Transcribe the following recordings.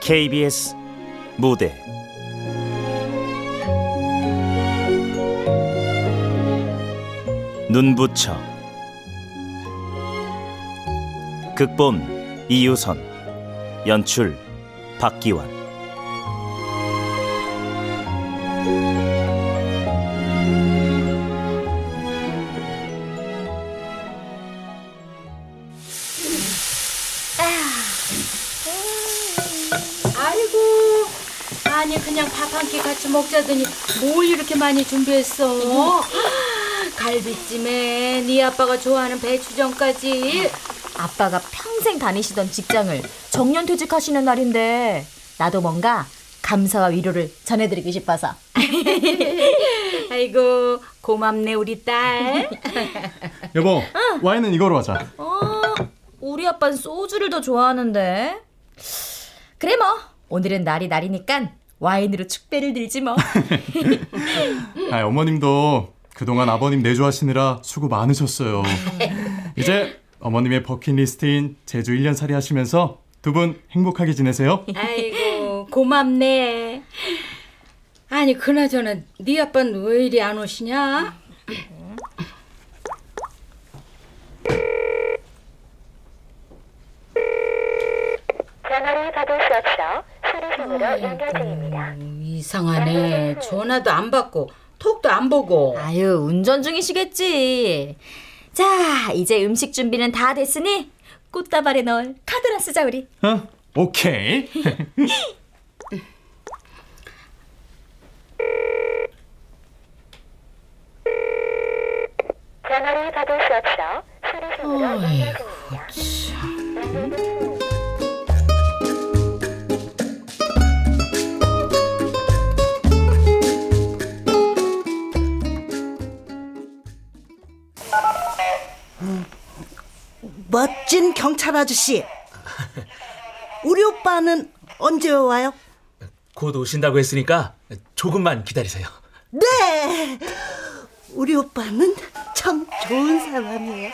KBS 무대 눈부처 극본 이유선 연출 박기완. 먹자더니 뭘 이렇게 많이 준비했어? 갈비찜에 네 아빠가 좋아하는 배추전까지. 아빠가 평생 다니시던 직장을 정년퇴직하시는 날인데 나도 뭔가 감사와 위로를 전해드리고 싶어서. 아이고 고맙네 우리 딸. 여보 와인은 이거로 하자. 우리 아빠는 소주를 더 좋아하는데. 그래 뭐 오늘은 날이니까 와인으로 축배를 들지 뭐. 아, 어머님도 그동안 아버님 내조하시느라 수고 많으셨어요. 이제 어머님의 버킷리스트인 제주 1년살이 하시면서 두 분 행복하게 지내세요. 아이고 고맙네. 아니 그나저나 네 아빠는 왜 이리 안 오시냐? 전화를 받을 수 없어. 이상하네. 전화도 안 받고 톡도 안 보고. 아유 운전 중이시겠지. 자 이제 음식 준비는 다 됐으니 꽃다발에 넣을 카드나 쓰자 우리. 어? 오케이. 전화를 받을 수 없어. 어이구 참. 멋진 경찰 아저씨, 우리 오빠는 언제 와요? 곧 오신다고 했으니까 조금만 기다리세요. 네, 우리 오빠는 참 좋은 사람이에요.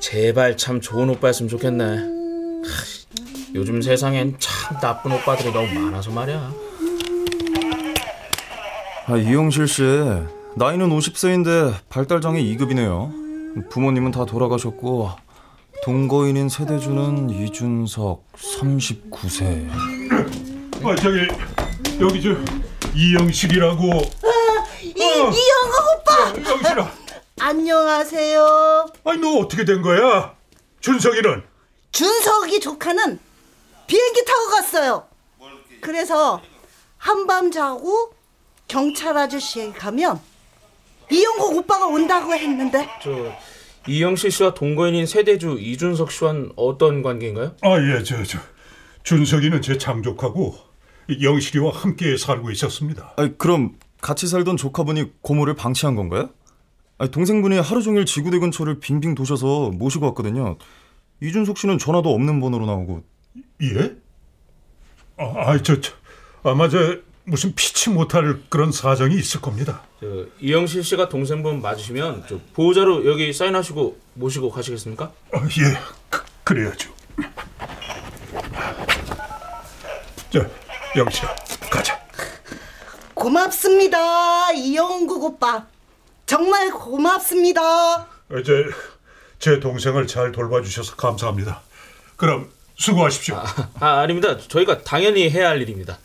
제발 참 좋은 오빠였으면 좋겠네. 요즘 세상엔 참 나쁜 오빠들이 너무 많아서 말이야. 아, 이용실 씨 나이는 50세인데 발달장애 2급이네요. 부모님은 다 돌아가셨고 동거인인 세대주는 이준석 39세. 아 저기 여기 저 이영실이라고. 이영아 오빠. 이영실아. 안녕하세요. 아니 너 어떻게 된 거야? 준석이는? 준석이 조카는 비행기 타고 갔어요. 그래서 한밤 자고 경찰 아저씨에 가면 이영국 오빠가 온다고 했는데. 저 이영실 씨와 동거인인 세대주 이준석 씨와는 어떤 관계인가요? 아 예, 저 준석이는 제 장조카고 영실이와 함께 살고 있었습니다. 아 그럼 같이 살던 조카분이 고모를 방치한 건가요? 아니, 동생분이 하루 종일 지구대 근처를 빙빙 도셔서 모시고 왔거든요. 이준석 씨는 전화도 없는 번호로 나오고. 예? 아마 저 무슨 피치 못할 그런 사정이 있을 겁니다. 저 이영실 씨가 동생분 맞으시면 저 보호자로 여기 사인하시고 모시고 가시겠습니까? 예, 그래야죠. 자, 영실아, 가자. 고맙습니다, 이영국 오빠. 정말 고맙습니다. 제 동생을 잘 돌봐주셔서 감사합니다. 그럼 수고하십시오. 아닙니다. 저희가 당연히 해야 할 일입니다.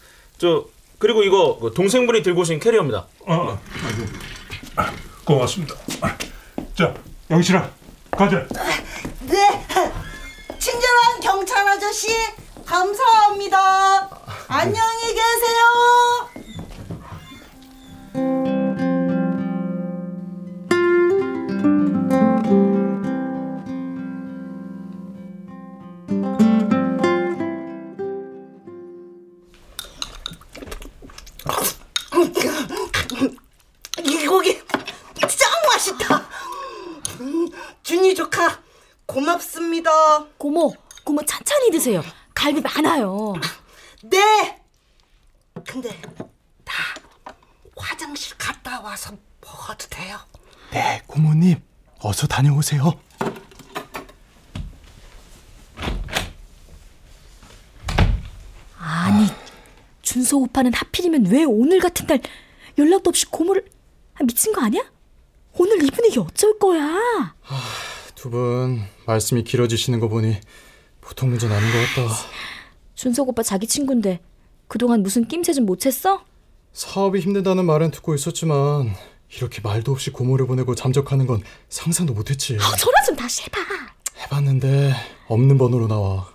그리고 이거 동생분이 들고 오신 캐리어입니다. 고맙습니다. 자, 영실아, 가자. 네, 친절한 경찰 아저씨 감사합니다. 안녕히 계세요. 이 고기 짱 맛있다. 준이 조카 고맙습니다. 고모 찬찬히 드세요. 갈비 많아요. 네. 근데 나 화장실 갔다 와서 먹어도 돼요? 네, 고모님. 어서 다녀오세요. 아니, 준서 오빠는 하필이면 왜 오늘 같은 날 연락도 없이 고모를... 미친 거 아니야? 오늘 이 분위기 어쩔 거야? 두 분 말씀이 길어지시는 거 보니 보통 문제는 아닌 것 같다. 준석 오빠 자기 친구인데 그동안 무슨 낌새 좀 못 챘어? 사업이 힘들다는 말은 듣고 있었지만 이렇게 말도 없이 고모를 보내고 잠적하는 건 상상도 못했지. 전화 좀 다시 해봐. 해봤는데 없는 번호로 나와.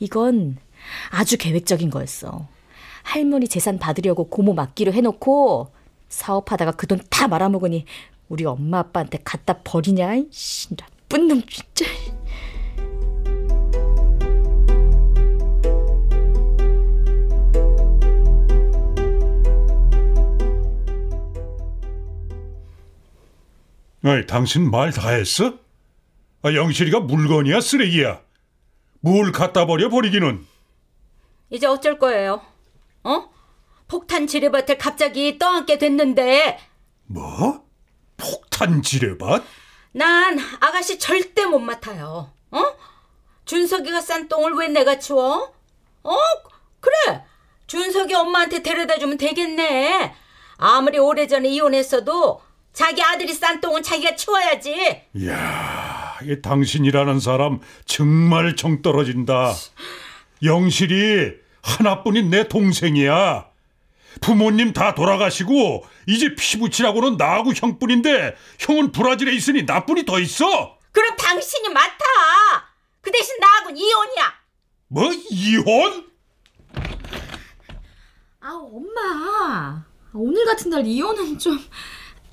이건 아주 계획적인 거였어. 할머니 재산 받으려고 고모 맡기로 해놓고 사업하다가 그 돈 다 말아먹으니 우리 엄마 아빠한테 갖다 버리냐? 나쁜 놈 진짜. 아이, 당신 말 다 했어? 아, 영실이가 물건이야 쓰레기야? 뭘 갖다 버려 버리기는? 이제 어쩔 거예요? 어? 폭탄 지뢰밭을 갑자기 떠안게 됐는데. 뭐? 폭탄 지뢰밭? 난 아가씨 절대 못 맡아요. 어? 준석이가 싼 똥을 왜 내가 치워? 어? 그래, 준석이 엄마한테 데려다주면 되겠네. 아무리 오래전에 이혼했어도 자기 아들이 싼 똥은 자기가 치워야지. 이야, 이 당신이라는 사람 정말 정 떨어진다. 영실이 하나뿐인 내 동생이야. 부모님 다 돌아가시고 이제 피붙이라고는 나하고 형뿐인데 형은 브라질에 있으니 나뿐이 더 있어? 그럼 당신이 맡아. 그 대신 나하고는 이혼이야. 뭐? 이혼? 아, 엄마, 오늘 같은 날 이혼은 좀...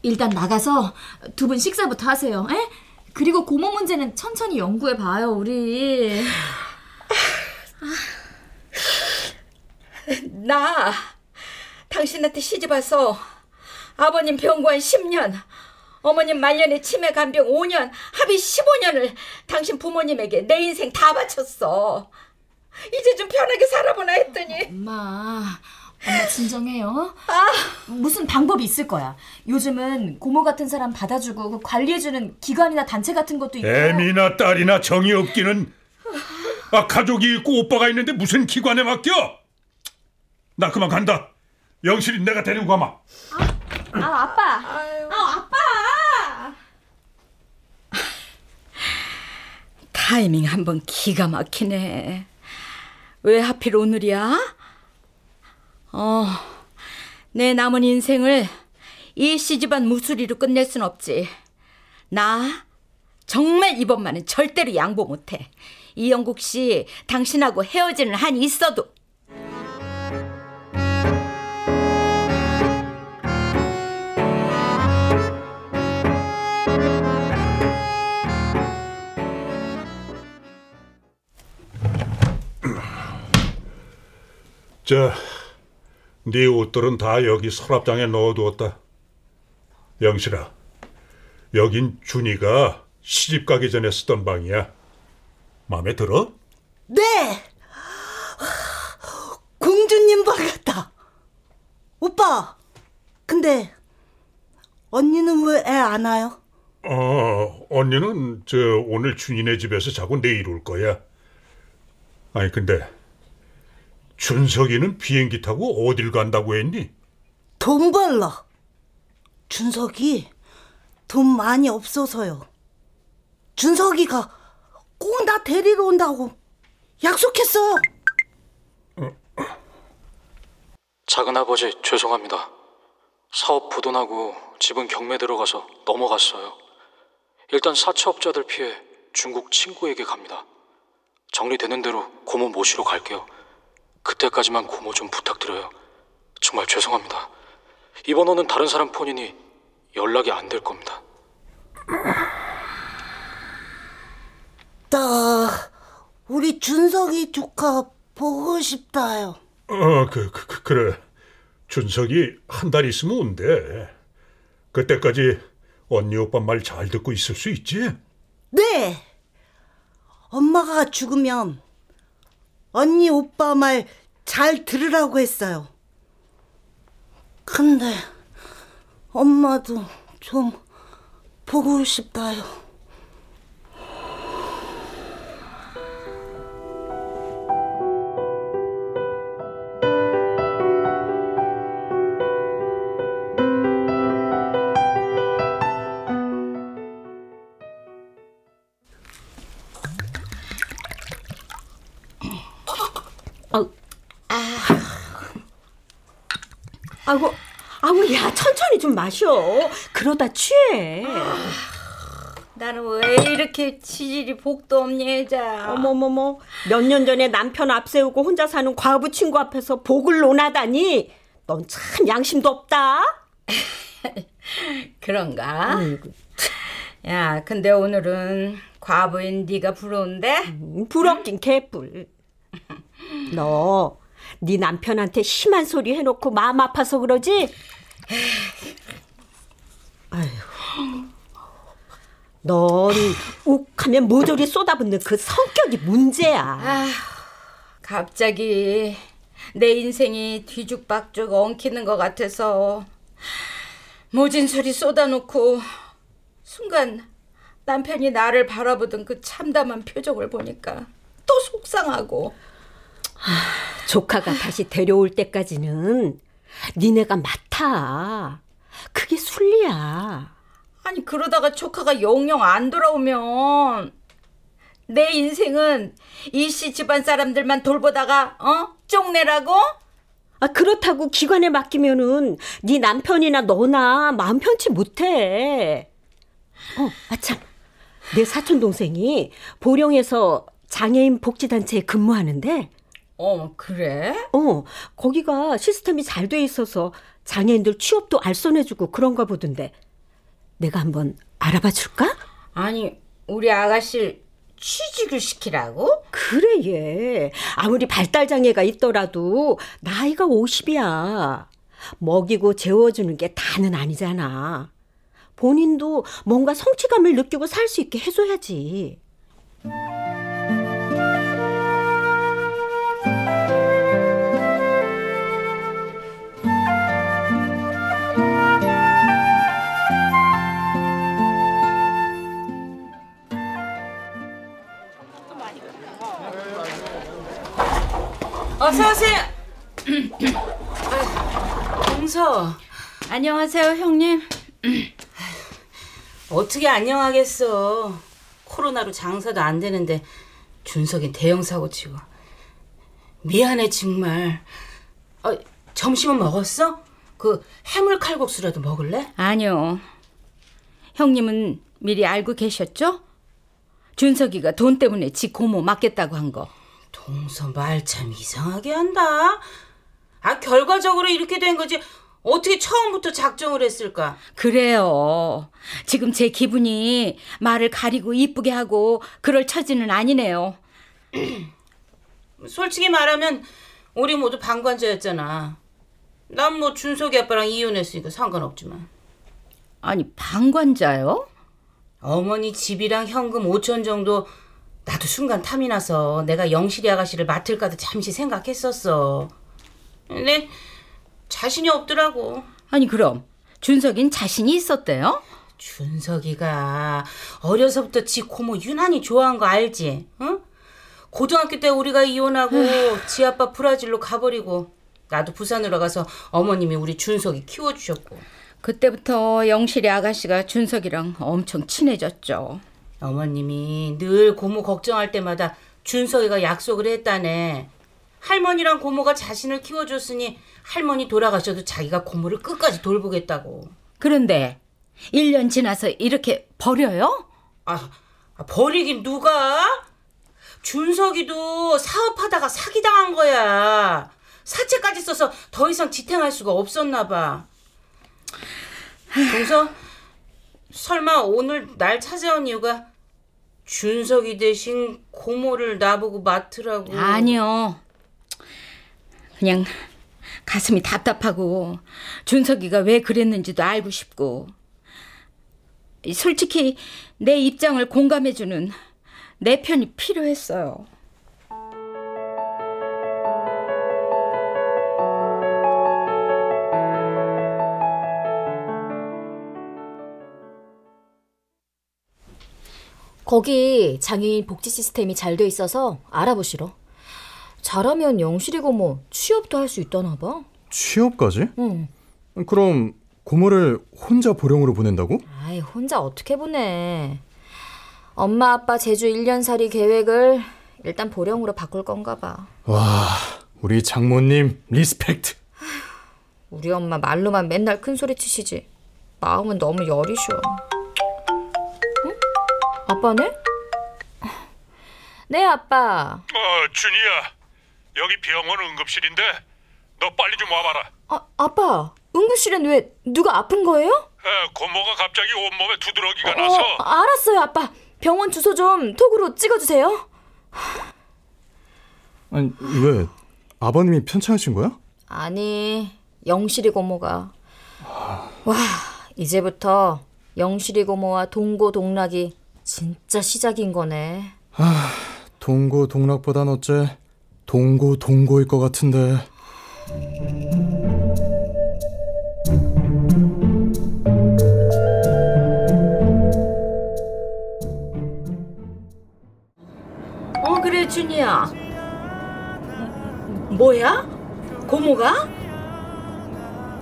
일단 나가서 두 분 식사부터 하세요. 에? 그리고 고모 문제는 천천히 연구해봐요, 우리. 나 당신한테 시집와서 아버님 병관 10년, 어머님 말년에 치매 간병 5년, 합의 15년을 당신 부모님에게 내 인생 다 바쳤어. 이제 좀 편하게 살아보나 했더니. 엄마 진정해요. 무슨 방법이 있을 거야. 요즘은 고모 같은 사람 받아주고 관리해주는 기관이나 단체 같은 것도 있고. 애미나 딸이나 정이 없기는. 가족이 있고 오빠가 있는데 무슨 기관에 맡겨? 나 그만 간다. 영실이 내가 데리고 가마. 아빠. 아빠. 타이밍 한번 기가 막히네. 왜 하필 오늘이야? 내 남은 인생을 이 시집안 무수리로 끝낼 순 없지. 나 정말 이번만은 절대로 양보 못해. 이영국 씨, 당신하고 헤어지는 한이 있어도. 자, 네 옷들은 다 여기 서랍장에 넣어두었다. 영실아, 여긴 준이가 시집 가기 전에 쓰던 방이야. 마음에 들어? 네! 공주님 방 같다. 오빠, 근데 언니는 왜 애 안 와요? 언니는 오늘 준이네 집에서 자고 내일 올 거야. 아니, 근데 준석이는 비행기 타고 어딜 간다고 했니? 돈 벌러. 준석이 돈 많이 없어서요. 준석이가 꼭 나 데리러 온다고 약속했어. 작은아버지 죄송합니다. 사업 부도나고 집은 경매 들어가서 넘어갔어요. 일단 사채업자들 피해 중국 친구에게 갑니다. 정리되는 대로 고모 모시러 갈게요. 그때까지만 고모 좀 부탁드려요. 정말 죄송합니다. 이 번호는 다른 사람 폰이니 연락이 안 될 겁니다. 나 우리 준석이 조카 보고 싶다요. 그래. 준석이 한 달 있으면 온대. 그때까지 언니 오빠 말 잘 듣고 있을 수 있지? 네! 엄마가 죽으면 언니 오빠 말 잘 들으라고 했어요. 근데 엄마도 좀 보고 싶어요. 아이고, 야, 천천히 좀 마셔. 그러다 취해. 나는 왜 이렇게 치질이 복도 없니, 애자. 어머머머, 몇 년 전에 남편 앞세우고 혼자 사는 과부 친구 앞에서 복을 논하다니. 넌 참 양심도 없다. 그런가? 아이고. 야, 근데 오늘은 과부인 네가 부러운데? 부럽긴 개뿔. 너 네 남편한테 심한 소리 해놓고 마음 아파서 그러지? 아이고, 넌 욱하면 모조리 쏟아붓는 그 성격이 문제야. 아휴, 갑자기 내 인생이 뒤죽박죽 엉키는 것 같아서 모진 소리 쏟아놓고 순간 남편이 나를 바라보던 그 참담한 표정을 보니까 또 속상하고. 아, 조카가 다시 데려올 때까지는 니네가 맡아. 그게 순리야. 아니, 그러다가 조카가 영영 안 돌아오면 내 인생은 이씨 집안 사람들만 돌보다가 쪽내라고? 아, 그렇다고 기관에 맡기면은 네 남편이나 너나 마음 편치 못해. 아참, 내 사촌 동생이 보령에서 장애인 복지단체에 근무하는데. 그래? 거기가 시스템이 잘 돼 있어서 장애인들 취업도 알선해주고 그런가 보던데. 내가 한번 알아봐 줄까? 아니, 우리 아가씨 취직을 시키라고? 그래, 얘. 아무리 발달장애가 있더라도 나이가 50이야. 먹이고 재워주는 게 다는 아니잖아. 본인도 뭔가 성취감을 느끼고 살 수 있게 해줘야지. 어서오세요. 봉서. 안녕하세요, 형님. 어떻게 안녕하겠어. 코로나로 장사도 안 되는데 준석이 대형사고 치고. 미안해, 정말. 점심은 먹었어? 그 해물 칼국수라도 먹을래? 아니요. 형님은 미리 알고 계셨죠? 준석이가 돈 때문에 지 고모 맡겠다고 한 거. 동서 말 참 이상하게 한다. 결과적으로 이렇게 된 거지 어떻게 처음부터 작정을 했을까? 그래요. 지금 제 기분이 말을 가리고 이쁘게 하고 그럴 처지는 아니네요. 솔직히 말하면 우리 모두 방관자였잖아. 난 뭐 준석이 아빠랑 이혼했으니까 상관없지만. 아니, 방관자요? 어머니 집이랑 현금 5천 정도. 나도 순간 탐이 나서 내가 영실이 아가씨를 맡을까도 잠시 생각했었어. 근데 자신이 없더라고. 아니, 그럼 준석인 자신이 있었대요? 준석이가 어려서부터 지 고모 유난히 좋아한 거 알지? 응? 고등학교 때 우리가 이혼하고 지 아빠 브라질로 가버리고 나도 부산으로 가서 어머님이 우리 준석이 키워주셨고. 그때부터 영실이 아가씨가 준석이랑 엄청 친해졌죠. 어머님이 늘 고모 걱정할 때마다 준석이가 약속을 했다네. 할머니랑 고모가 자신을 키워줬으니 할머니 돌아가셔도 자기가 고모를 끝까지 돌보겠다고. 그런데 1년 지나서 이렇게 버려요? 버리긴 누가? 준석이도 사업하다가 사기당한 거야. 사채까지 써서 더 이상 지탱할 수가 없었나 봐. 그래서 설마 오늘 날 찾아온 이유가 준석이 대신 고모를 나보고 맡으라고? 아니요. 그냥 가슴이 답답하고 준석이가 왜 그랬는지도 알고 싶고 솔직히 내 입장을 공감해주는 내 편이 필요했어요. 거기 장애인 복지 시스템이 잘 돼 있어서 알아보시러. 잘하면 영실이고 뭐 취업도 할 수 있다나 봐. 취업까지? 응. 그럼 고모를 혼자 보령으로 보낸다고? 아이, 혼자 어떻게 보내. 엄마 아빠 제주 1년살이 계획을 일단 보령으로 바꿀 건가 봐. 와, 우리 장모님 리스펙트. 우리 엄마 말로만 맨날 큰소리 치시지 마음은 너무 여리셔. 응? 아빠네? 네, 아빠. 준이야, 여기 병원 응급실인데 너 빨리 좀 와봐라. 아빠, 응급실엔 왜 누가 아픈 거예요? 고모가 갑자기 온몸에 두드러기가 나서. 알았어요, 아빠. 병원 주소 좀 톡으로 찍어주세요. 아니, 왜? 아버님이 편찮으신 거야? 아니, 영실이 고모가. 와, 이제부터 영실이 고모와 동고동락이 진짜 시작인 거네. 동고동락보단 어째 동고동고일 것 같은데. 그래, 준이야. 뭐야? 고모가?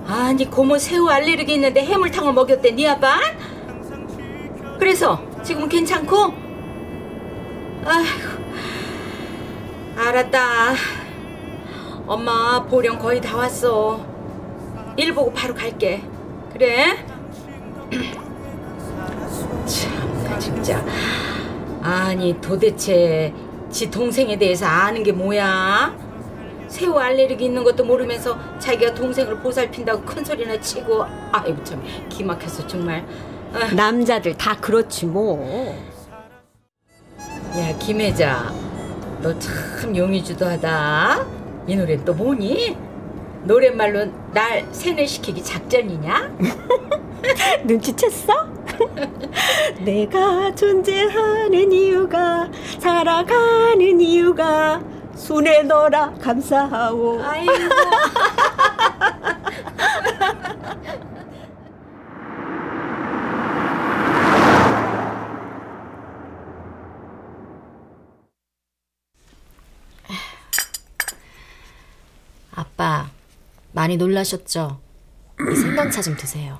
아니, 고모 새우 알레르기 있는데 해물탕을 먹였대, 니 아빠? 그래서 지금은 괜찮고? 아휴, 알았다. 엄마 보령 거의 다 왔어. 일 보고 바로 갈게. 그래? 참나 진짜. 아니, 도대체 지 동생에 대해서 아는 게 뭐야? 새우 알레르기 있는 것도 모르면서 자기가 동생을 보살핀다고 큰 소리나 치고. 아이고 참, 기막혀서 정말. 남자들 다 그렇지 뭐. 야, 김혜자, 너 참 용의주도하다. 이 노래는 또 뭐니? 노랫말로 날 세뇌시키기 작전이냐? 눈치챘어? 내가 존재하는 이유가, 살아가는 이유가 손에 넣어라 감사하오. 아이고. 아빠 많이 놀라셨죠? 이 생강차 좀 드세요.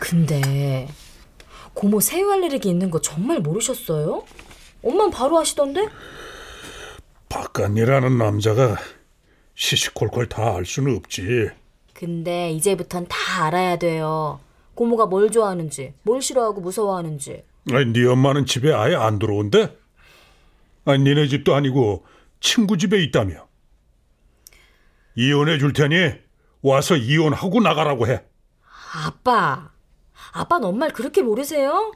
근데 고모 새우 알레르기 있는 거 정말 모르셨어요? 엄만 바로 아시던데? 박간이라는 남자가 시시콜콜 다 알 수는 없지. 근데 이제부턴 다 알아야 돼요. 고모가 뭘 좋아하는지, 뭘 싫어하고 무서워하는지. 아니, 네 엄마는 집에 아예 안 들어온대? 아니, 니네 집도 아니고 친구 집에 있다며. 이혼해 줄 테니 와서 이혼하고 나가라고 해. 아빠는 엄마를 그렇게 모르세요?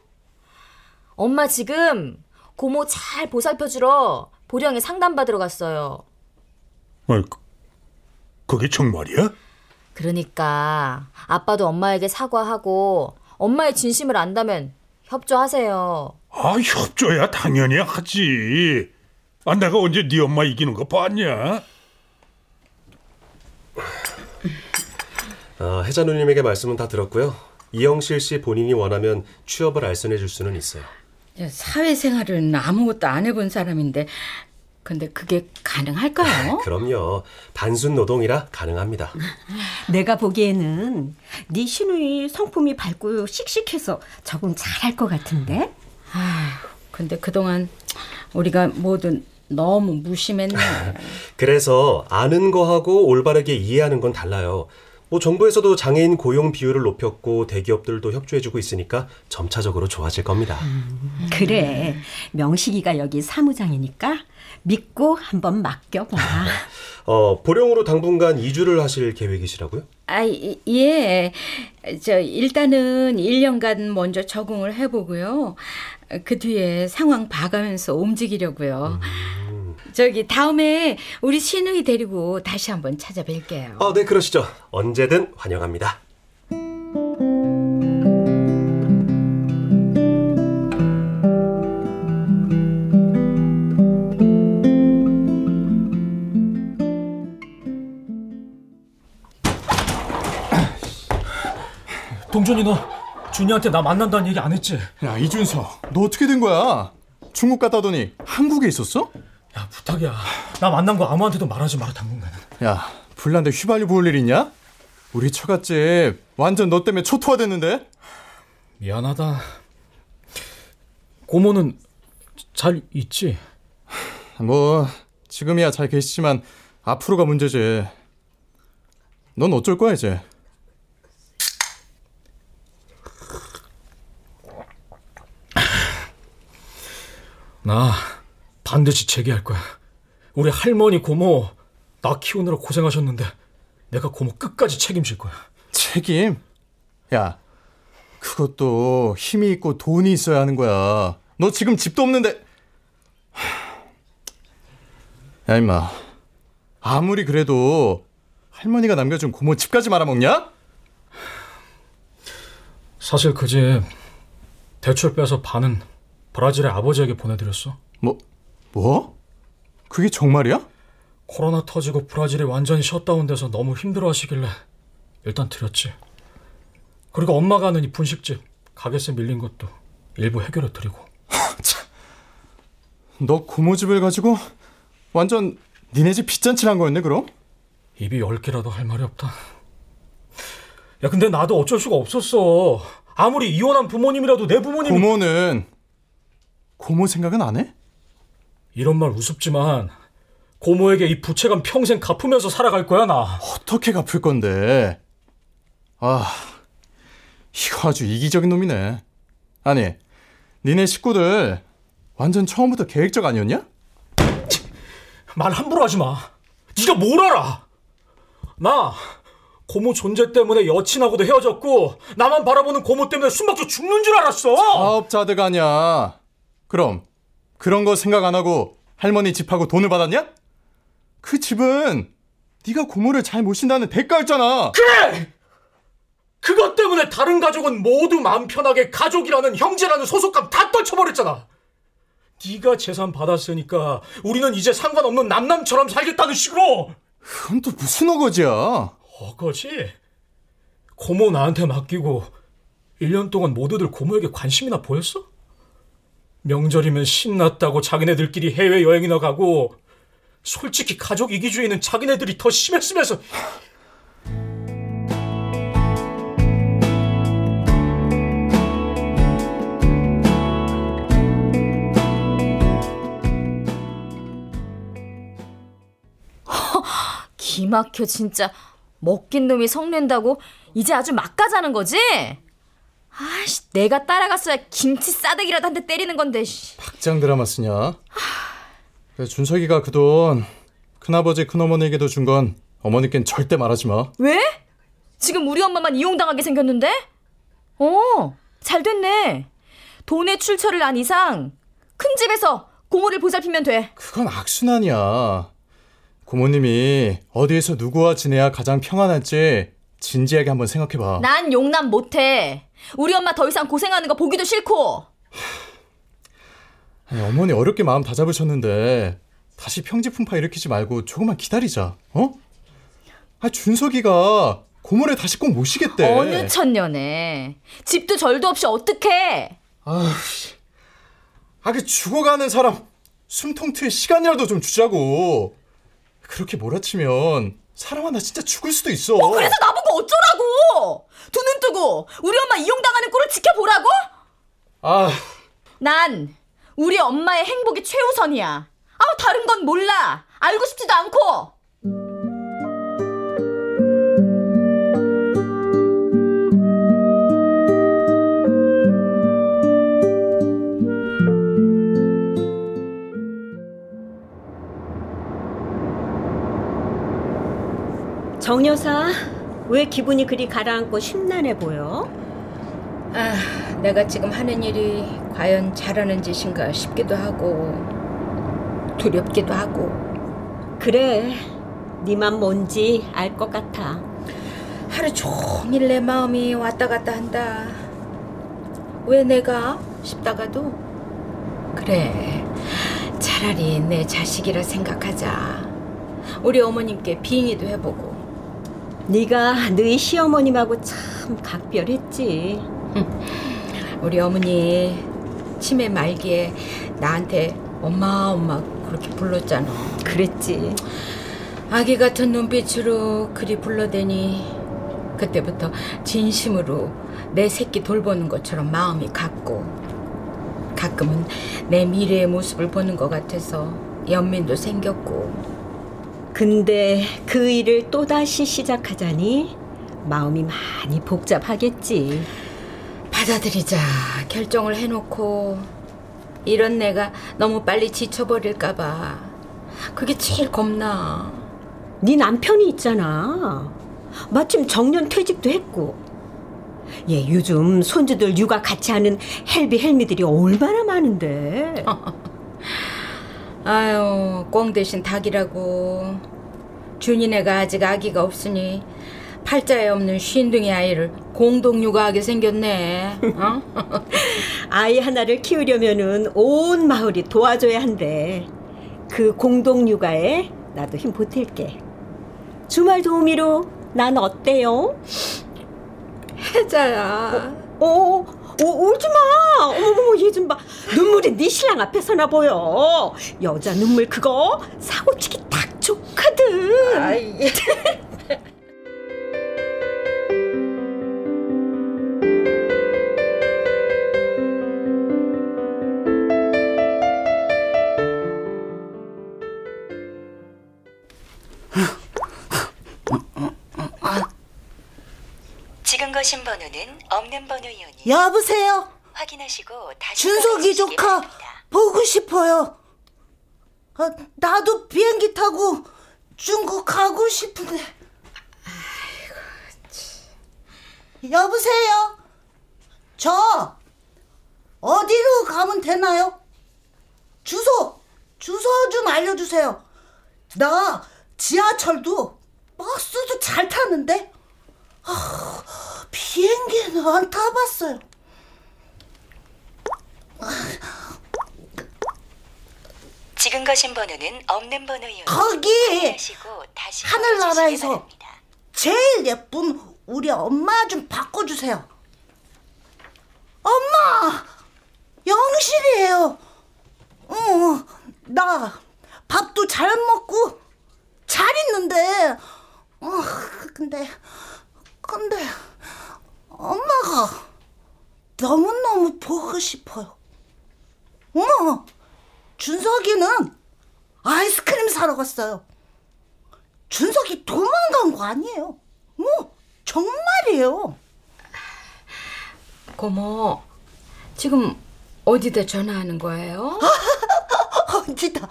엄마 지금 고모 잘 보살펴주러 보령에 상담받으러 갔어요. 아이, 그게 정말이야? 그러니까 아빠도 엄마에게 사과하고 엄마의 진심을 안다면 협조하세요. 아, 협조야 당연히 하지. 아, 내가 언제 네 엄마 이기는 거 봤냐? 혜자 누님에게 말씀은 다 들었고요. 이영실 씨 본인이 원하면 취업을 알선해 줄 수는 있어요. 사회생활은 아무것도 안 해본 사람인데, 근데 그게 가능할까요? 그럼요. 단순 노동이라 가능합니다. 내가 보기에는 네 시누이 성품이 밝고 씩씩해서 적응 잘할 것 같은데. 근데 그동안 우리가 모두 너무 무심했네. 그래서 아는 거하고 올바르게 이해하는 건 달라요. 뭐 정부에서도 장애인 고용 비율을 높였고 대기업들도 협조해주고 있으니까 점차적으로 좋아질 겁니다. 그래, 명식이가 여기 사무장이니까 믿고 한번 맡겨봐. 보령으로 당분간 이주를 하실 계획이시라고요? 예, 저 일단은 1년간 먼저 적응을 해보고요. 그 뒤에 상황 봐가면서 움직이려고요. 저기 다음에 우리 신웅이 데리고 다시 한번 찾아뵐게요. 아, 네, 그러시죠. 언제든 환영합니다. 동준이, 너 준이한테 나 만난다는 얘기 안 했지? 야, 이준석, 너 어떻게 된 거야? 중국 갔다더니 한국에 있었어? 야, 부탁이야. 나 만난 거 아무한테도 말하지 마라, 당분간은. 야, 불난데 휘발유 부을 일 있냐? 우리 처갓집 완전 너 때문에 초토화됐는데? 미안하다. 고모는 잘 있지? 뭐 지금이야 잘 계시지만 앞으로가 문제지. 넌 어쩔 거야 이제? 나 반드시 재기할 거야. 우리 할머니, 고모 나 키우느라 고생하셨는데 내가 고모 끝까지 책임질 거야. 책임? 야, 그것도 힘이 있고 돈이 있어야 하는 거야. 너 지금 집도 없는데. 야, 임마, 아무리 그래도 할머니가 남겨준 고모 집까지 말아먹냐? 사실 그 집 대출 빼서 반은 브라질의 아버지에게 보내드렸어. 뭐? 그게 정말이야? 코로나 터지고 브라질이 완전히 셧다운돼서 너무 힘들어하시길래 일단 드렸지. 그리고 엄마가 하는 이 분식집 가게세 밀린 것도 일부 해결해드리고. 너 고모집을 가지고 완전 니네 집 빚잔치를 한 거였네 그럼? 입이 열 개라도 할 말이 없다. 야, 근데 나도 어쩔 수가 없었어. 아무리 이혼한 부모님이라도 내 부모님이... 고모는... 고모 생각은 안 해? 이런 말 우습지만 고모에게 이 부채감 평생 갚으면서 살아갈 거야 나. 어떻게 갚을 건데? 아, 이거 아주 이기적인 놈이네. 아니, 니네 식구들 완전 처음부터 계획적 아니었냐? 말 함부로 하지 마. 네가 뭘 알아? 나 고모 존재 때문에 여친하고도 헤어졌고 나만 바라보는 고모 때문에 숨막혀 죽는 줄 알았어. 사업자들 아니야. 그럼 그런 거 생각 안 하고 할머니 집하고 돈을 받았냐? 그 집은 네가 고모를 잘 모신다는 대가였잖아. 그래! 그것 때문에 다른 가족은 모두 마음 편하게 가족이라는, 형제라는 소속감 다 떨쳐버렸잖아. 네가 재산 받았으니까 우리는 이제 상관없는 남남처럼 살겠다는 식으로. 그건 또 무슨 어거지야? 어거지? 고모 나한테 맡기고 1년 동안 모두들 고모에게 관심이나 보였어? 명절이면 신났다고 자기네들끼리 해외여행이나 가고, 솔직히 가족 이기주의는 자기네들이 더 심했으면서. 기막혀 진짜. 먹긴 놈이 성낸다고 이제 아주 막 가자는 거지? 아이씨, 내가 따라갔어야 김치 싸대기라도 한 대 때리는 건데. 박장 드라마 쓰냐? 그래, 준석이가 그 돈 큰아버지 큰어머니에게도 준 건 어머니께는 절대 말하지 마. 왜? 지금 우리 엄마만 이용당하게 생겼는데? 어, 잘 됐네. 돈에 출처를 안 이상 큰 집에서 고모를 보살피면 돼. 그건 악순환이야. 고모님이 어디에서 누구와 지내야 가장 평안할지 진지하게 한번 생각해봐. 난 용납 못해. 우리 엄마 더 이상 고생하는 거 보기도 싫고. 아니, 어머니 어렵게 마음 다 잡으셨는데 다시 평지풍파 일으키지 말고 조금만 기다리자. 어? 아, 준석이가 고모를 다시 꼭 모시겠대. 어느 천년에 집도 절도 없이 어떡해. 아, 그 죽어가는 사람 숨통트에 시간이라도 좀 주자고. 그렇게 몰아치면 사람 하나 진짜 죽을 수도 있어. 그래서 나보고 어쩌라고? 두 눈 뜨고 우리 엄마 이용당하는 꼴을 지켜보라고? 난 우리 엄마의 행복이 최우선이야. 다른 건 몰라. 알고 싶지도 않고. 정 여사, 왜 기분이 그리 가라앉고 심란해 보여? 내가 지금 하는 일이 과연 잘하는 짓인가 싶기도 하고, 두렵기도 하고. 그래, 네 맘 뭔지 알 것 같아. 하루 종일 내 마음이 왔다 갔다 한다. 왜 내가? 싶다가도 그래, 차라리 내 자식이라 생각하자. 우리 어머님께 빙의도 해보고. 네가 너희 시어머님하고 참 각별했지. 우리 어머니 치매 말기에 나한테 엄마 그렇게 불렀잖아. 그랬지. 아기 같은 눈빛으로 그리 불러대니 그때부터 진심으로 내 새끼 돌보는 것처럼 마음이 갔고, 가끔은 내 미래의 모습을 보는 것 같아서 연민도 생겼고. 근데 그 일을 또다시 시작하자니 마음이 많이 복잡하겠지. 받아들이자 결정을 해놓고 이런 내가 너무 빨리 지쳐버릴까봐 그게 제일 겁나. 네 남편이 있잖아. 마침 정년 퇴직도 했고. 예, 요즘 손주들 육아 같이 하는 헬미들이 얼마나 많은데. 아유, 꿩 대신 닭이라고. 준이네가 아직 아기가 없으니 팔자에 없는 쉰둥이 아이를 공동 육아하게 생겼네. 어? 아이 하나를 키우려면은 온 마을이 도와줘야 한대. 그 공동 육아에 나도 힘 보탤게. 주말 도우미로 난 어때요? 혜자야. 울지 마. 어머머, 얘 좀 봐. 눈물이 네 신랑 앞에서나 보여. 여자 눈물 그거 사고치기 딱 좋거든. 아이. 신번호는 없는 번호이오니 여보세요. 확인하시고 다시 준석이 조카 보고 싶어요. 아, 나도 비행기 타고 중국 가고 싶은데. 아이고, 참. 여보세요. 저 어디로 가면 되나요? 주소 좀 알려주세요. 나 지하철도 버스도 잘 타는데. 비행기는 안 타봤어요. 지금 거신 번호는 없는 번호이요. 거기 하늘나라에서 제일 예쁜 우리 엄마 좀 바꿔주세요. 엄마, 영실이에요. 나 밥도 잘 먹고 잘 있는데. 근데 엄마가 너무너무 보고 싶어요. 준석이는 아이스크림 사러 갔어요. 준석이 도망간 거 아니에요. 정말이에요. 고모, 지금 어디다 전화하는 거예요? 어디다?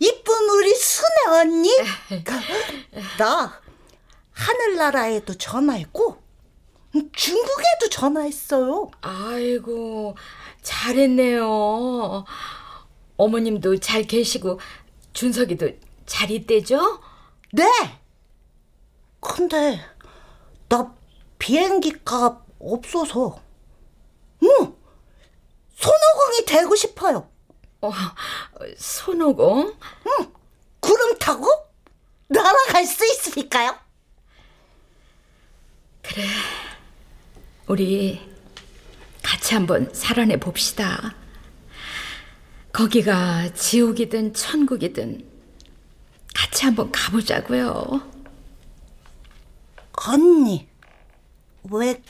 이쁜 우리 순애 언니? 나 하늘나라에도 전화했고 중국에도 전화했어요. 아이고, 잘했네요. 어머님도 잘 계시고 준석이도 잘 있대죠? 네. 근데 나 비행기 값 없어서 손오공이 되고 싶어요. 손오공? 응. 구름 타고 날아갈 수 있으니까요. 그래, 우리 같이 한번 살아내 봅시다. 거기가 지옥이든 천국이든 같이 한번 가보자고요. 언니, 왜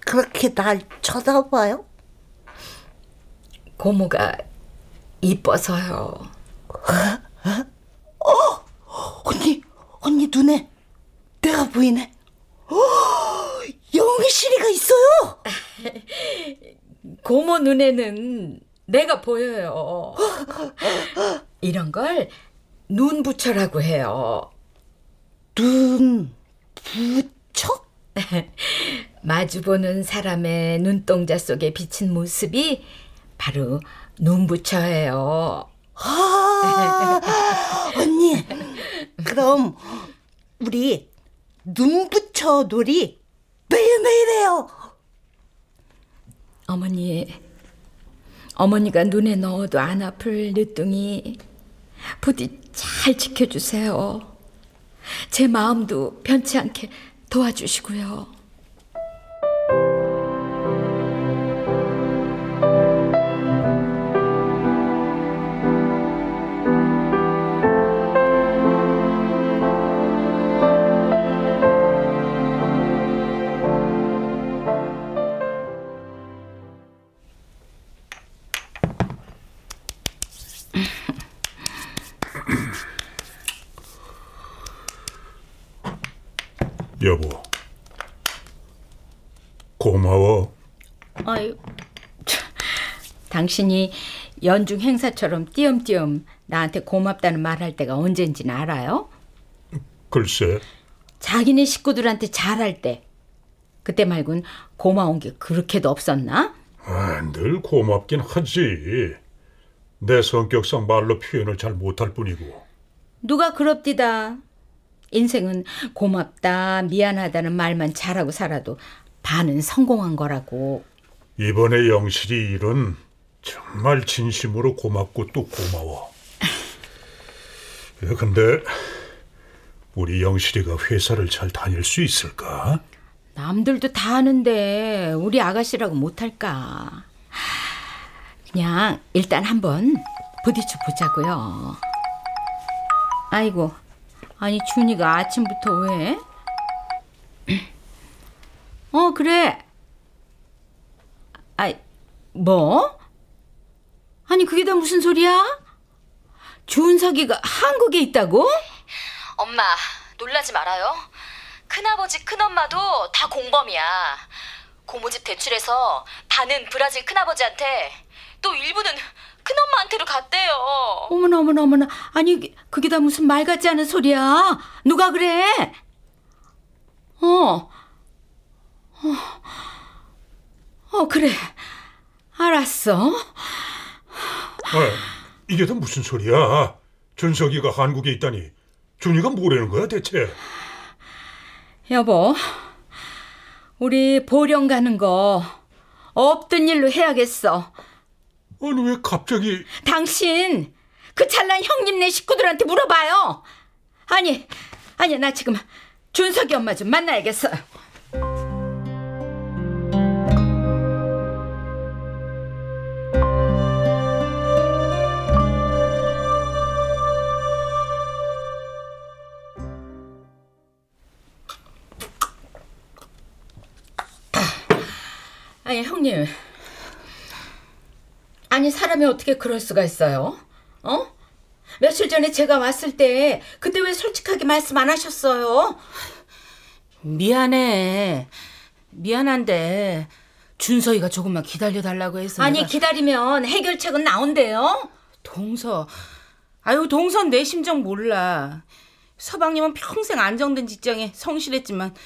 그렇게 날 쳐다봐요? 고모가 이뻐서요. 언니 눈에 내가 보이네. 영실이가 있어요. 고모 눈에는 내가 보여요. 이런 걸 눈부처라고 해요. 눈부처? 마주보는 사람의 눈동자 속에 비친 모습이 바로 눈부처예요. 아, 언니 그럼 우리 눈 붙여 놀이 매일매일 해요. 어머니가 눈에 넣어도 안 아플 늦둥이 부디 잘 지켜주세요. 제 마음도 변치 않게 도와주시고요. 여보, 고마워. 아유, 당신이 연중 행사처럼 띄엄띄엄 나한테 고맙다는 말할 때가 언젠지는 알아요? 글쎄. 자기네 식구들한테 잘할 때. 그때 말곤 고마운 게 그렇게도 없었나? 아, 늘 고맙긴 하지. 내 성격상 말로 표현을 잘 못할 뿐이고. 누가 그럽디다. 인생은 고맙다, 미안하다는 말만 잘하고 살아도 반은 성공한 거라고. 이번에 영실이 일은 정말 진심으로 고맙고 또 고마워. 근데 우리 영실이가 회사를 잘 다닐 수 있을까? 남들도 다 하는데 우리 아가씨라고 못할까? 그냥 일단 한번 부딪혀 보자고요. 아이고, 아니 준이가 아침부터 왜? 어, 그래. 아이, 뭐? 아니 그게 다 무슨 소리야? 준석이가 한국에 있다고? 엄마 놀라지 말아요. 큰아버지 큰엄마도 다 공범이야. 고모집 대출해서 반은 브라질 큰아버지한테, 또 일부는 큰엄마한테로 갔대요. 어머나. 아니 그게 다 무슨 말 같지 않은 소리야. 누가 그래? 그래. 알았어. 이게 다 무슨 소리야. 준석이가 한국에 있다니. 준이가 뭐라는 거야 대체? 여보, 우리 보령 가는 거 없던 일로 해야겠어. 아니 왜 갑자기... 당신 그 잘난 형님네 식구들한테 물어봐요. 아니 나 지금 준석이 엄마 좀 만나야겠어요. 아니 형님, 아니 사람이 어떻게 그럴 수가 있어요? 어? 며칠 전에 제가 왔을 때 그때 왜 솔직하게 말씀 안 하셨어요? 미안한데 준서이가 조금만 기다려달라고 해서. 아니 내가... 기다리면 해결책은 나온대요. 동선 내 심정 몰라. 서방님은 평생 안정된 직장에 성실했지만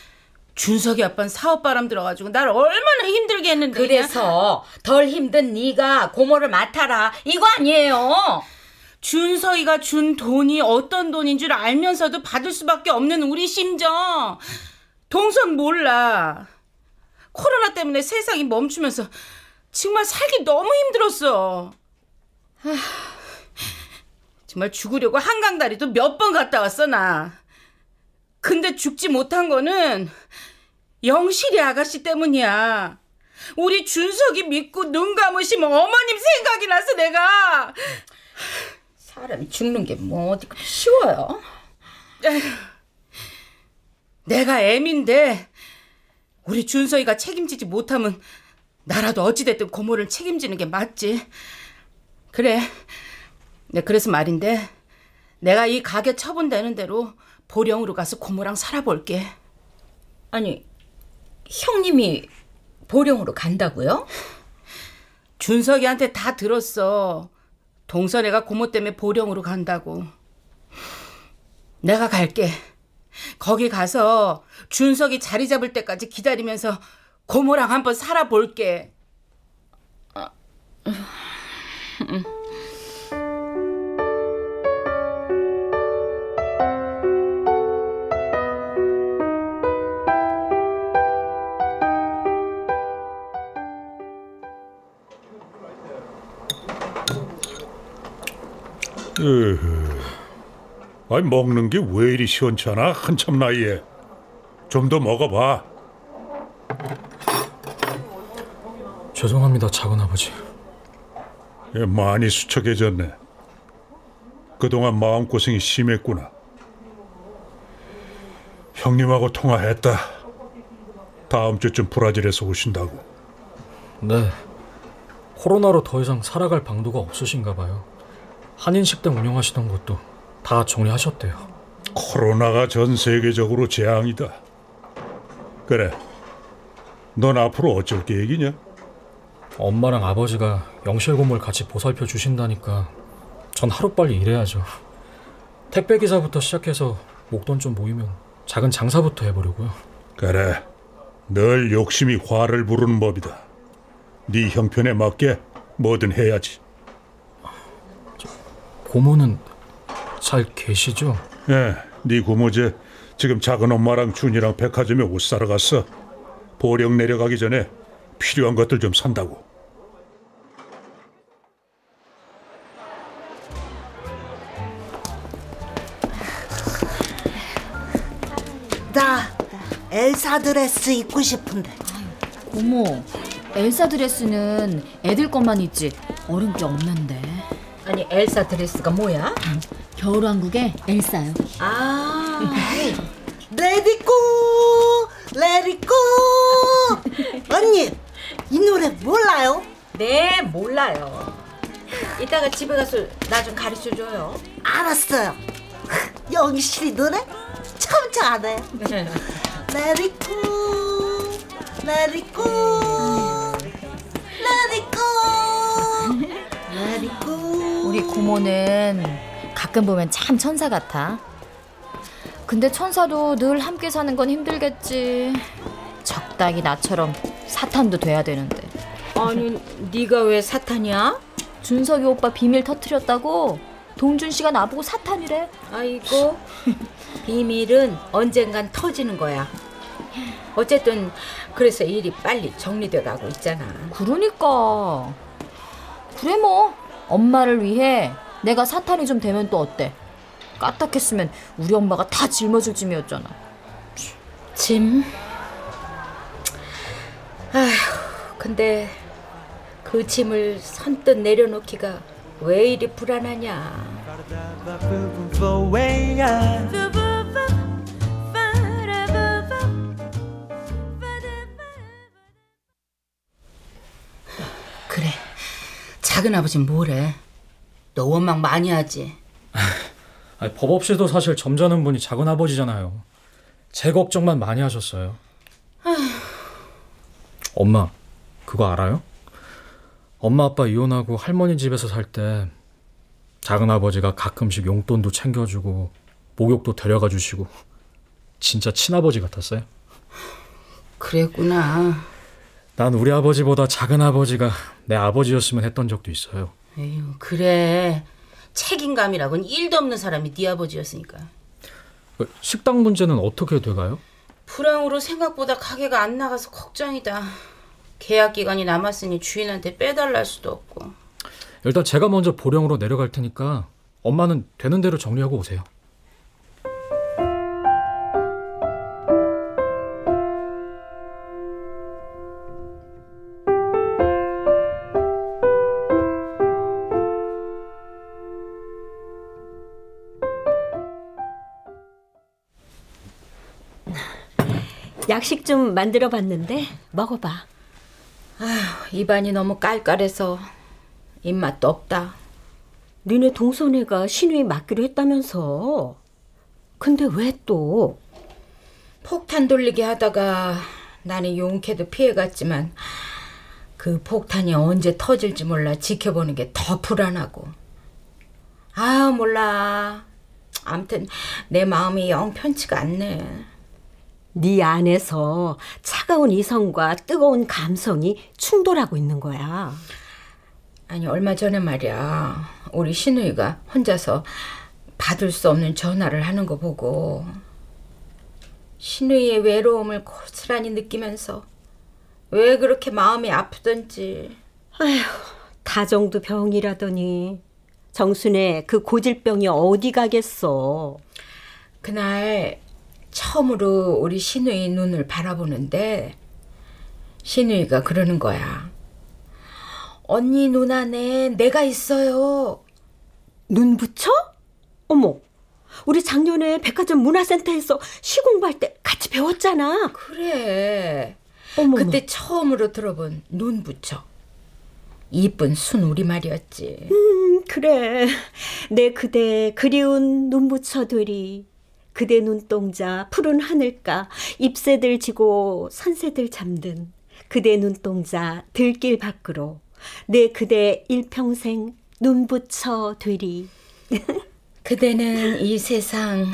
준석이 아빠는 사업바람 들어가지고 날 얼마나 힘들게 했는데. 그래서 덜 힘든 네가 고모를 맡아라 이거 아니에요. 준석이가 준 돈이 어떤 돈인 줄 알면서도 받을 수밖에 없는 우리 심정, 동선 몰라. 코로나 때문에 세상이 멈추면서 정말 살기 너무 힘들었어. 정말 죽으려고 한강다리도 몇 번 갔다 왔어 나. 근데 죽지 못한 거는 영실이 아가씨 때문이야. 우리 준석이 믿고 눈 감으시면 어머님 생각이 나서 내가. 사람이 죽는 게 뭐 어디 그렇게 쉬워요. 에휴, 내가 애미인데 우리 준석이가 책임지지 못하면 나라도 어찌됐든 고모를 책임지는 게 맞지. 그래, 그래서 말인데 내가 이 가게 처분되는 대로 보령으로 가서 고모랑 살아볼게. 아니, 형님이 보령으로 간다고요? 준석이한테 다 들었어. 동선애가 고모 때문에 보령으로 간다고. 내가 갈게. 거기 가서 준석이 자리 잡을 때까지 기다리면서 고모랑 한번 살아볼게. 아니 먹는 게 왜 이리 시원찮아? 한참 나이에. 좀 더 먹어봐. 죄송합니다, 작은 아버지. 예, 많이 수척해졌네. 그동안 마음고생이 심했구나. 형님하고 통화했다. 다음 주쯤 브라질에서 오신다고. 네. 코로나로 더 이상 살아갈 방도가 없으신가 봐요. 한인식당 운영하시던 것도 다 정리하셨대요. 코로나가 전 세계적으로 재앙이다. 그래, 넌 앞으로 어쩔 계획이냐? 엄마랑 아버지가 영실 건물 같이 보살펴 주신다니까 전 하루빨리 일해야죠. 택배기사부터 시작해서 목돈 좀 모이면 작은 장사부터 해보려고요. 그래, 늘 욕심이 화를 부르는 법이다. 네 형편에 맞게 뭐든 해야지. 고모는 잘 계시죠? 예, 네 고모제 지금 작은 엄마랑 준이랑 백화점에 옷 사러 갔어. 보령 내려가기 전에 필요한 것들 좀 산다고. 나 엘사 드레스 입고 싶은데. 아유, 고모, 엘사 드레스는 애들 것만 있지 어른 게 없는데. 아니, 엘사 드레스가 뭐야? 겨울왕국의 엘사요. 아, 레디고 레디고. 언니, 이 노래 몰라요? 네, 몰라요. 이따가 집에 가서 나 좀 가르쳐줘요. 알았어요. 영실이 노래? 참잘 안 해요. Let it go, let it go, let it go, let it go. 우리 고모는 가끔 보면 참 천사 같아. 근데 천사도 늘 함께 사는 건 힘들겠지. 적당히 나처럼 사탄도 돼야 되는데. 아니, 네가 왜 사탄이야? 준석이 오빠 비밀 터뜨렸다고 동준 씨가 나보고 사탄이래. 아이고. 비밀은 언젠간 터지는 거야. 어쨌든 그래서 일이 빨리 정리돼 가고 있잖아. 그러니까. 그래, 뭐 엄마를 위해 내가 사탄이 좀 되면 또 어때? 까딱했으면 우리 엄마가 다 짊어질 짐이었잖아. 짐? 아휴, 근데 그 짐을 선뜻 내려놓기가 왜 이리 불안하냐. 그래, 작은아버지 뭐래? 너 원망 많이 하지? 아니, 법 없이도 사실 점잖은 분이 작은아버지잖아요. 제 걱정만 많이 하셨어요. 엄마, 그거 알아요? 엄마 아빠 이혼하고 할머니 집에서 살 때 작은아버지가 가끔씩 용돈도 챙겨주고 목욕도 데려가 주시고 진짜 친아버지 같았어요. 그랬구나. 난 우리 아버지보다 작은아버지가 내 아버지였으면 했던 적도 있어요. 에휴, 그래. 책임감이라고는 일도 없는 사람이 네 아버지였으니까. 식당 문제는 어떻게 돼가요? 불황으로 생각보다 가게가 안 나가서 걱정이다. 계약 기간이 남았으니 주인한테 빼달라 할 수도 없고. 일단 제가 먼저 보령으로 내려갈 테니까 엄마는 되는 대로 정리하고 오세요. 약식 좀 만들어봤는데 먹어봐. 아휴, 입안이 너무 깔깔해서 입맛도 없다. 니네 동선애가 신우이 맞기로 했다면서. 근데 왜 또? 폭탄 돌리게 하다가 나는 용케도 피해갔지만 그 폭탄이 언제 터질지 몰라 지켜보는 게 더 불안하고. 아, 몰라. 암튼 내 마음이 영 편치가 않네. 네 안에서 차가운 이성과 뜨거운 감성이 충돌하고 있는 거야. 아니, 얼마 전에 말이야, 우리 신우이가 혼자서 받을 수 없는 전화를 하는 거 보고 신우이의 외로움을 고스란히 느끼면서 왜 그렇게 마음이 아프던지. 아휴, 다정도 병이라더니 정순의 그 고질병이 어디 가겠어. 그날 처음으로 우리 신우이 눈을 바라보는데 신우이가 그러는 거야. 언니 눈 안에 내가 있어요. 눈 붙여? 어머, 우리 작년에 백화점 문화센터에서 시공부할 때 같이 배웠잖아. 그래. 어머머. 그때 처음으로 들어본 눈 붙여. 이쁜 순우리말이었지. 그래. 내 그대 그리운 눈 붙여들이 그대 눈동자 푸른 하늘가 잎새들 지고 산새들 잠든 그대 눈동자 들길 밖으로 내 그대 일평생 눈 붙여들이. 그대는 이 세상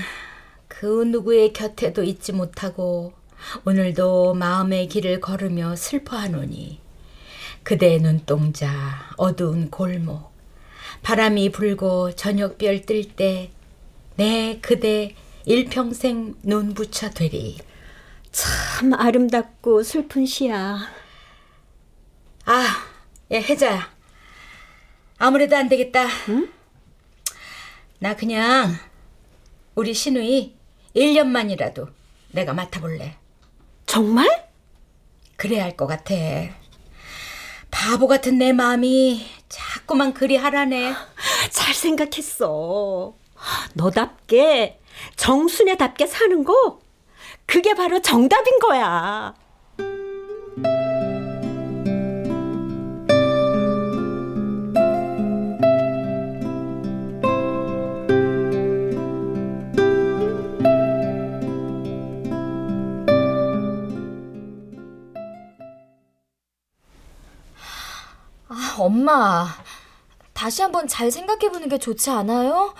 그 누구의 곁에도 있지 못하고 오늘도 마음의 길을 걸으며 슬퍼하노니 그대의 눈동자 어두운 골목 바람이 불고 저녁별 뜰 때 내 그대 일평생 눈 붙여 되리. 참 아름답고 슬픈 시야. 아, 예, 혜자야. 아무래도 안 되겠다. 응? 나 그냥 우리 신우이 1년만이라도 내가 맡아볼래. 정말? 그래야 할 것 같아. 바보 같은 내 마음이 자꾸만 그리 하라네. 잘 생각했어. 너답게 정순애답게 사는 거 그게 바로 정답인 거야. 엄마, 다시 한번 잘 생각해보는 게 좋지 않아요?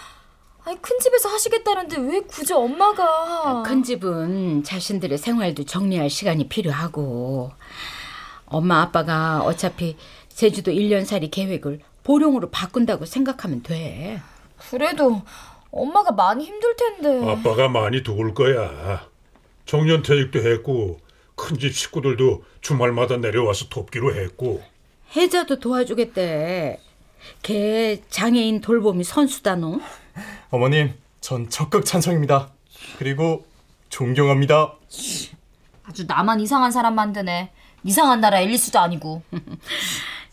아니, 큰 집에서 하시겠다는데 왜 굳이 엄마가... 큰 집은 자신들의 생활도 정리할 시간이 필요하고 엄마 아빠가 어차피 제주도 1년살이 계획을 보령으로 바꾼다고 생각하면 돼. 그래도 엄마가 많이 힘들 텐데. 아빠가 많이 도울 거야. 정년퇴직도 했고 큰 집 식구들도 주말마다 내려와서 돕기로 했고. 혜자도 도와주겠대. 걔 장애인 돌봄이 선수다노. 어머님, 전 적극 찬성입니다. 그리고 존경합니다. 아주 나만 이상한 사람 만드네. 이상한 나라 앨리스도 아니고.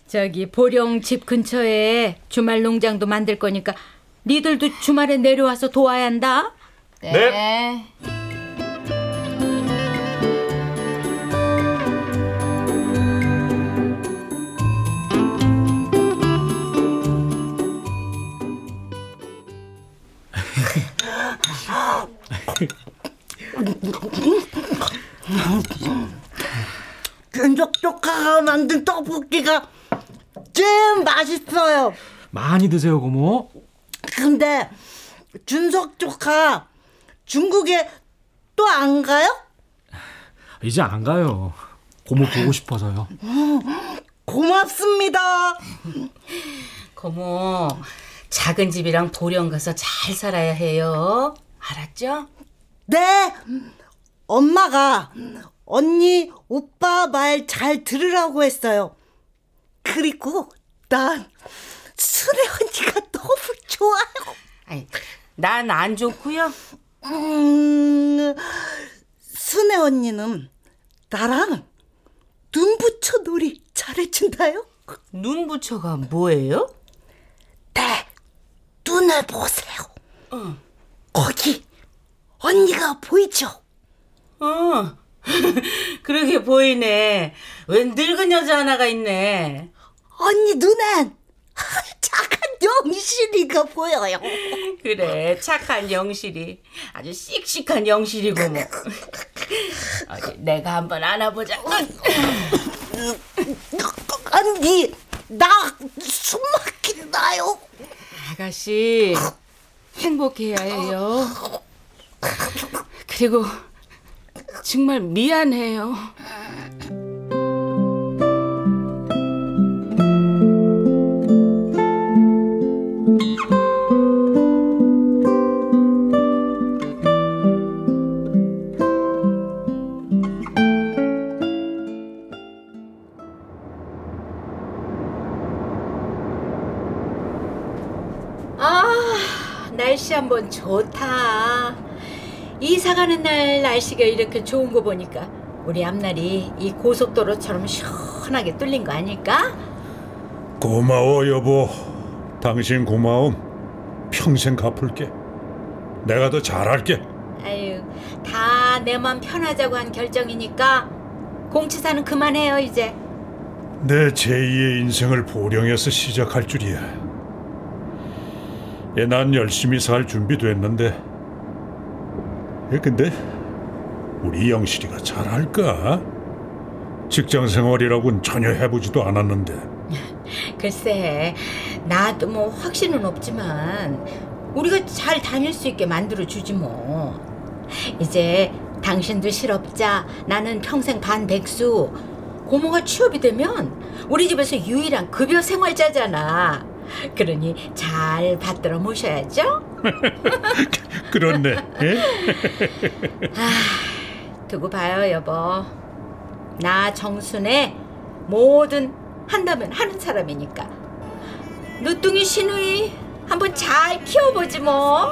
저기 보령 집 근처에 주말 농장도 만들 거니까 니들도 주말에 내려와서 도와야 한다. 네. 끈적쪽하가 만든 떡볶이가 제일 맛있어요. 많이 드세요, 고모. 근데 준석쪽하 중국에 또 안 가요? 이제 안 가요. 고모 보고 싶어서요. 고맙습니다. 고모, 작은 집이랑 보령 가서 잘 살아야 해요. 알았죠? 네. 엄마가 언니, 오빠 말 잘 들으라고 했어요. 그리고 난 순애 언니가 너무 좋아요. 아니, 난 안 좋고요. 순애 언니는 나랑 눈부처 놀이 잘해준다요. 눈부처가 뭐예요? 네, 눈을 보세요. 응. 거기 언니가 보이죠? 어, 그러게 보이네. 웬 늙은 여자 하나가 있네. 언니 눈엔 착한 영실이가 보여요. 그래, 착한 영실이. 아주 씩씩한 영실이고 뭐. 내가 한번 안아보자. 언니, 나 숨 막힌다요. 아가씨, 행복해야 해요. 그리고 정말 미안해요. 날씨 한번 좋다. 이사 가는 날 날씨가 이렇게 좋은 거 보니까 우리 앞날이 이 고속도로처럼 시원하게 뚫린 거 아닐까? 고마워 여보. 당신 고마움 평생 갚을게. 내가 더 잘할게. 아유, 다 내 맘 편하자고 한 결정이니까 공치사는 그만해요 이제. 내 제2의 인생을 보령에서 시작할 줄이야. 예, 난 열심히 살 준비됐는데. 예, 근데 우리 영실이가 잘할까? 직장 생활이라고는 전혀 해보지도 않았는데. 글쎄, 나도 뭐 확신은 없지만 우리가 잘 다닐 수 있게 만들어주지 뭐. 이제 당신도 실업자, 나는 평생 반백수. 고모가 취업이 되면 우리 집에서 유일한 급여 생활자잖아. 그러니 잘 받들어 모셔야죠. 그렇네. 아, 두고 봐요 여보. 나 정순에 뭐든 한다면 하는 사람이니까 누뚱이 시누이 한번 잘 키워보지 뭐.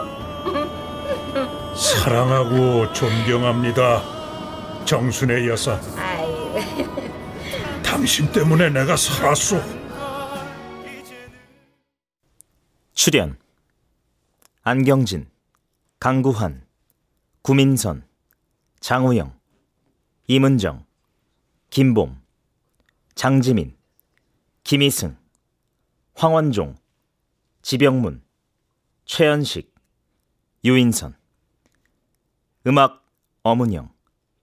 사랑하고 존경합니다 정순의 여사. 당신 때문에 내가 살았어. 출연 안경진, 강구환, 구민선, 장우영, 이문정, 김봉, 장지민, 김희승, 황원종, 지병문, 최연식, 유인선. 음악 엄은영,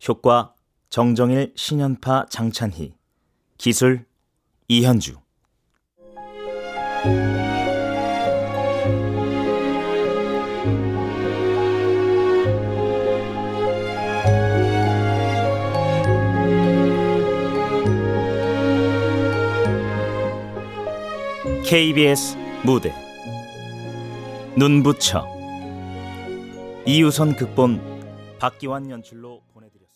효과 정정일, 신현파, 장찬희, 기술 이현주. KBS 무대 눈부처. 이유선 극본, 박기완 연출로 보내드립니다.